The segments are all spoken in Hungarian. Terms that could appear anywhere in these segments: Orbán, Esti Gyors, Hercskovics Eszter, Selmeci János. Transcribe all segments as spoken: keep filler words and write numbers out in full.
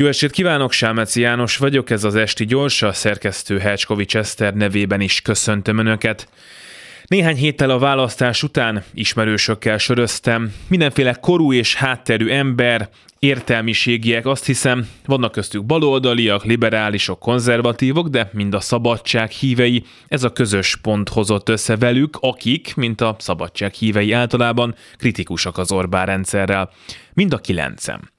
Jó estét kívánok, Selmeci János vagyok, ez az Esti Gyors, a szerkesztő Hercskovics Eszter nevében is köszöntöm Önöket. Néhány héttel a választás után ismerősökkel söröztem, mindenféle korú és hátterű ember, értelmiségiek, azt hiszem, vannak köztük baloldaliak, liberálisok, konzervatívok, de mind a szabadság hívei, ez a közös pont hozott össze velük, akik, mint a szabadság hívei általában, kritikusak az Orbán rendszerrel. Mind a kilencen.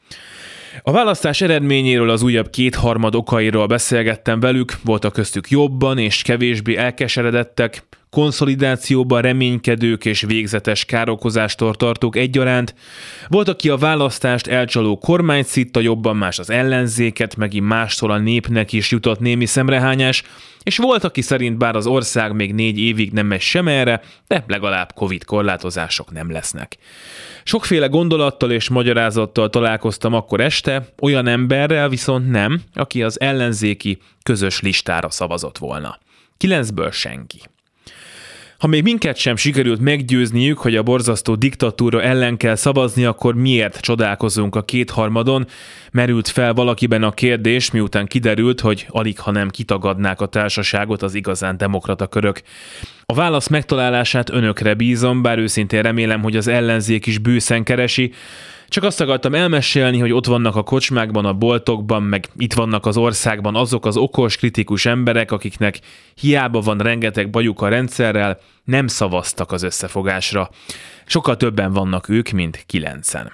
A választás eredményéről, az újabb kétharmad okairól beszélgettem velük, voltak köztük jobban és kevésbé elkeseredettek, konszolidációban reménykedők és végzetes károkozástól tartók egyaránt, volt, aki a választást elcsaló kormányt szitta, jobban más az ellenzéket, megint mástól a népnek is jutott némi szemrehányás, és volt, aki szerint bár az ország még négy évig nem megy sem erre, de legalább Covid korlátozások nem lesznek. Sokféle gondolattal és magyarázattal találkoztam akkor este, olyan emberrel viszont nem, aki az ellenzéki közös listára szavazott volna. Kilencből senki. Ha még minket sem sikerült meggyőzniük, hogy a borzasztó diktatúra ellen kell szavazni, akkor miért csodálkozunk a kétharmadon? Merült fel valakiben a kérdés, miután kiderült, hogy alig ha nem kitagadnák a társaságot az igazán demokrata körök. A válasz megtalálását Önökre bízom, bár őszintén remélem, hogy az ellenzék is bőszen keresi. Csak azt akartam elmesélni, hogy ott vannak a kocsmákban, a boltokban, meg itt vannak az országban azok az okos, kritikus emberek, akiknek hiába van rengeteg bajuk a rendszerrel, nem szavaztak az összefogásra. Sokkal többen vannak ők, mint kilencen.